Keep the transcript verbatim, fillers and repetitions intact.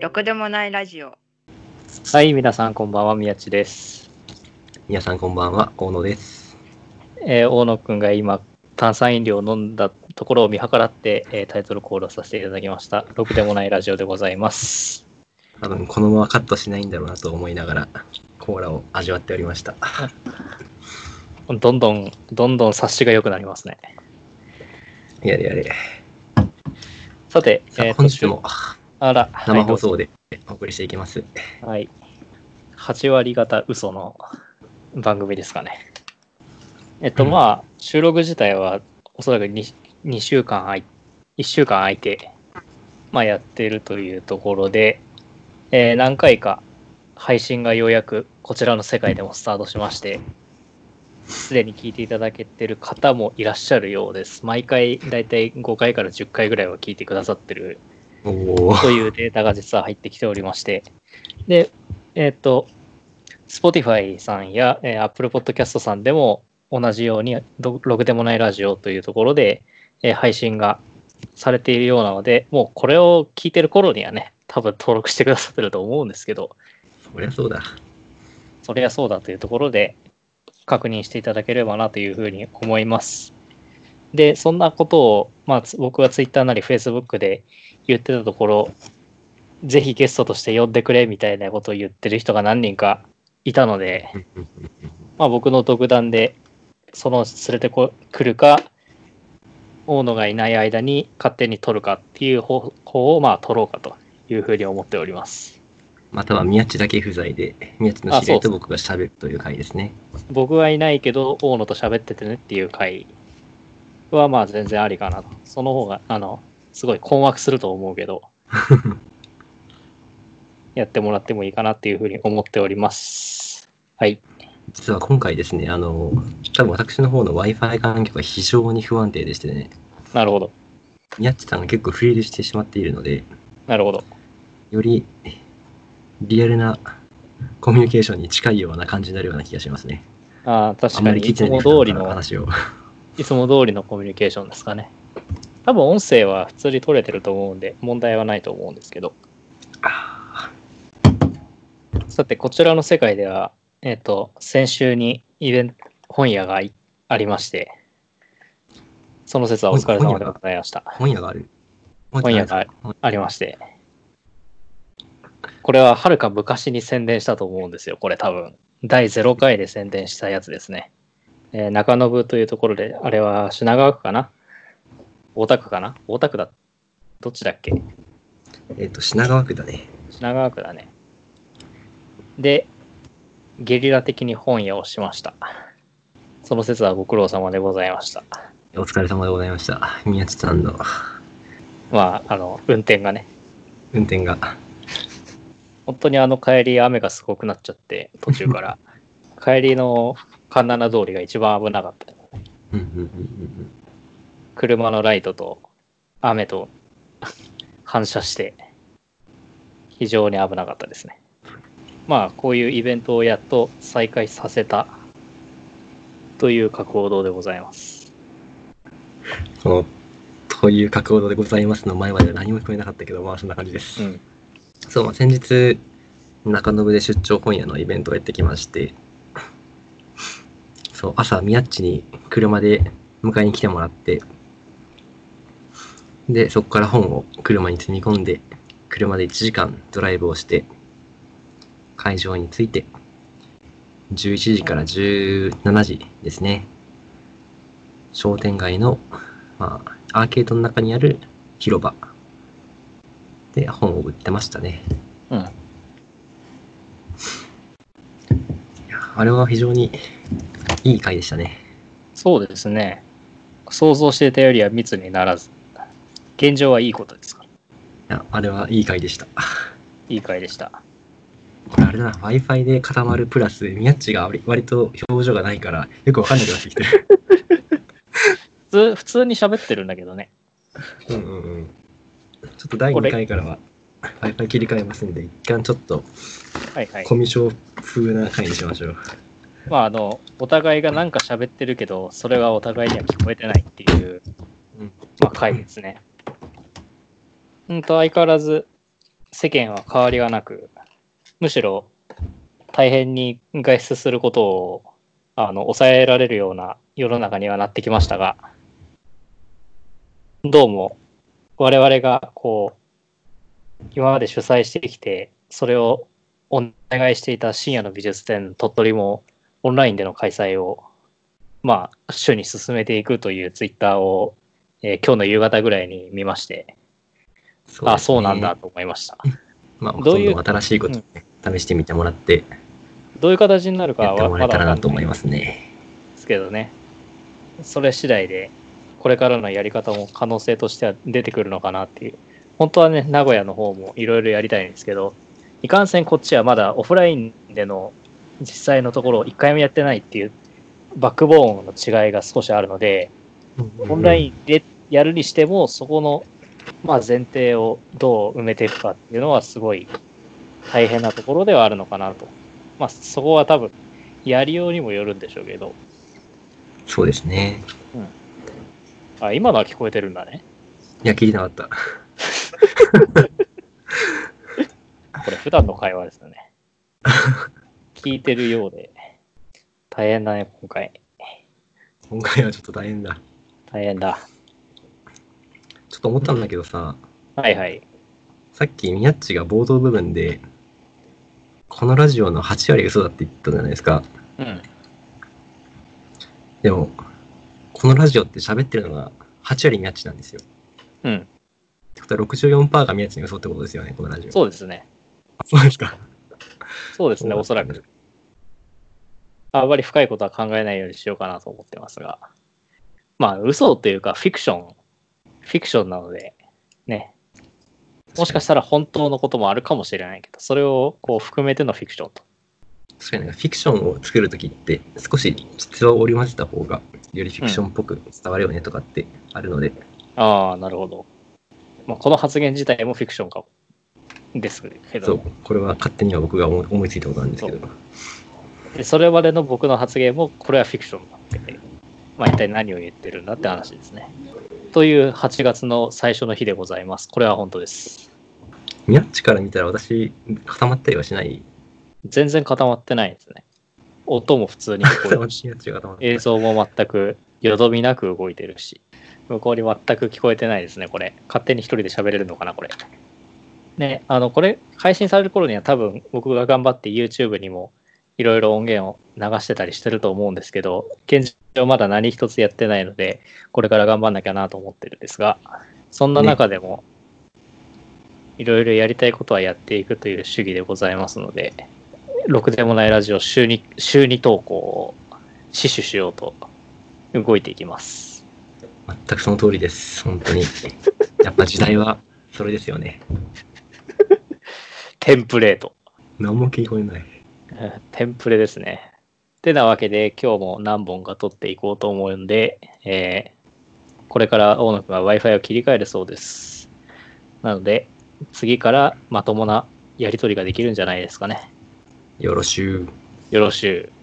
ろくでもないラジオ。はい、皆さんこんばんは、宮地です。皆さんこんばんは、大野です。えー、大野くんが今炭酸飲料を飲んだところを見計らって、えー、タイトルコールをさせていただきました。ろくでもないラジオでございます。多分このままカットしないんだろうなと思いながらコーラを味わっておりました。どんどんどんどん察しが良くなりますね。やれやれ。さて、さえー、今週もあら生放送でお送りしていきます。はい。はち割方嘘の番組ですかね。えっと、うん、まあ収録自体はおそらく 2, 2週間空いいっしゅうかん空いて、まあ、やってるというところで、えー、何回か配信がようやくこちらの世界でもスタートしまして、すでに聞いていただけてる方もいらっしゃるようです。毎回だいたいごかいからじゅっかいぐらいは聞いてくださってるというデータが実は入ってきておりまして、で、えっと Spotify さんや、えー、Apple Podcast さんでも同じようにろくでもないラジオというところで、えー、配信がされているようなので、もうこれを聞いてる頃にはね、多分登録してくださってると思うんですけど、そりゃそうだそりゃそうだというところで確認していただければなというふうに思います。で、そんなことを、まあ、僕はツイッターなりフェイスブックで言ってたところ、ぜひゲストとして呼んでくれみたいなことを言ってる人が何人かいたのでまあ僕の独断でその連れてこ来るか、大野がいない間に勝手に取るかっていう方法をまあ取ろうかというふうに思っております。または宮地だけ不在で、宮地の知り合いと僕が喋るという回ですね。僕はいないけど大野と喋っててねっていう回はまあ全然ありかなと。その方があのすごい困惑すると思うけどやってもらってもいいかなっていうふうに思っております。はい。実は今回ですね、あの多分私の方の Wi-Fi 環境が非常に不安定でしてね。なるほど。宮地さんが結構フリーズしてしまっているので、なるほど、よりリアルなコミュニケーションに近いような感じになるような気がしますね。ああ、確かにいつも通りの話をいつも通りのコミュニケーションですかね。多分音声は普通に取れてると思うんで問題はないと思うんですけど。さて、こちらの世界ではえっ、ー、と先週にイベント本屋がありまして、その節はお疲れ様でございました。本屋がある本屋がありまして、これははるか昔に宣伝したと思うんですよ。これ多分だいゼロかいで宣伝したやつですね。えー、中延というところで、あれは品川区かな、大田区かな、大田区だ、どっちだっけ。えっと品川区だね。品川区だね。で、ゲリラ的に本屋をしました。その節はご苦労様でございました。お疲れ様でございました。宮地さんのまああの運転がね。運転が。本当にあの帰り雨がすごくなっちゃって途中から帰りの環七通りが一番危なかった。車のライトと雨と反射して非常に危なかったですね。まあこういうイベントをやっと再開させたという過去堂でございます。そのという過去堂でございますの前までは何も聞こえなかったけど、まあそんな感じです。うん、そう、先日中延で出張本屋のイベントをやってきまして、そう、朝宮っちに車で迎えに来てもらって、でそこから本を車に積み込んで車でいちじかんドライブをして会場に着いてじゅういちじからじゅうしちじですね、商店街の、まあ、アーケードの中にある広場で本を売ってましたね。うん。いや、あれは非常にいい回でしたね。そうですね。想像していたよりは密にならず、現状はいいことですから。いや、あれはいい回でした。いい回でした。これあれだな、Wi-Fi で固まるプラス、宮っちが割と表情がないからよくわかんなくなってきてる。普通、普通に喋ってるんだけどね。うんうんうん。ちょっとだいにかいからは Wi-Fi 切り替えますんで、一旦ちょっとコミュ障風な回にしましょう。はいはい、まああのお互いが何か喋ってるけど、それはお互いには聞こえてないっていう、まあ、回ですね。うんと相変わらず世間は変わりがなく、むしろ大変に外出することをあの抑えられるような世の中にはなってきましたが、どうも我々がこう今まで主催してきてそれをお願いしていた深夜の美術展鳥取もオンラインでの開催をまあ主に進めていくというツイッターを、えー、今日の夕方ぐらいに見まして、そうですね、あそうなんだと思いました。まあどういう新しいことを試してみてもらってどういう形になるかはやってもらえたらなと思いますね。ですけどね、それ次第でこれからのやり方も可能性としては出てくるのかなっていう。本当はね名古屋の方もいろいろやりたいんですけど、いかんせんこっちはまだオフラインでの実際のところをいっかいもやってないっていうバックボーンの違いが少しあるので、オンラインでやるにしてもそこのまあ前提をどう埋めていくかっていうのはすごい大変なところではあるのかなと。まあそこは多分やりようにもよるんでしょうけど。そうですね。うん、あ今のは聞こえてるんだね。いや聞いてなかった。これ普段の会話ですよね。聞いてるようで大変だね今回。今回はちょっと大変だ。大変だ。ちょっと思ったんだけどさ。はいはい。さっきミヤッチが冒頭部分でこのラジオのはち割嘘だって言ったじゃないですか。うん。でもこのラジオって喋ってるのがはち割ミヤッチなんですよ。うん。ってことは ろくじゅうよんパーセント がミヤッチの嘘ってことですよねこのラジオ。そうですね。そうですか。そうですね、おそらく。あんまり深いことは考えないようにしようかなと思ってますが。まあ、嘘というか、フィクション。フィクションなので、ね。もしかしたら本当のこともあるかもしれないけど、それをこう含めてのフィクションと。確かに、フィクションを作るときって、少し実話を織り交ぜた方が、よりフィクションっぽく伝わるよねとかってあるので。うん、ああ、なるほど。まあ、この発言自体もフィクションかも。ですけどそうこれは勝手には僕が思いついたことなんですけど そ, でそれまでの僕の発言もこれはフィクションだって、まあ、一体何を言ってるんだって話ですねというはちがつの最初の日でございます。これは本当です。ミヤッチから見たら私固まったりはしない？全然固まってないですね。音も普通に聞こえるし映像も全くよどみなく動いてるし向こうに全く聞こえてないですね。これ勝手に一人で喋れるのかなこれね、あのこれ配信される頃には多分僕が頑張って YouTube にもいろいろ音源を流してたりしてると思うんですけど現状まだ何一つやってないのでこれから頑張んなきゃなと思ってるんですがそんな中でもいろいろやりたいことはやっていくという主義でございますのでろくでもないラジオ週に、週に投稿を死守しようと動いていきます。全くその通りです。本当にやっぱ時代はそれですよね。テンプレート。何も聞こえない。テンプレですね。てなわけで今日も何本か撮っていこうと思うんで、えー、これから大野くんは Wi-Fi を切り替えるそうです。なので次からまともなやり取りができるんじゃないですかね。よろしゅう。よろしゅう。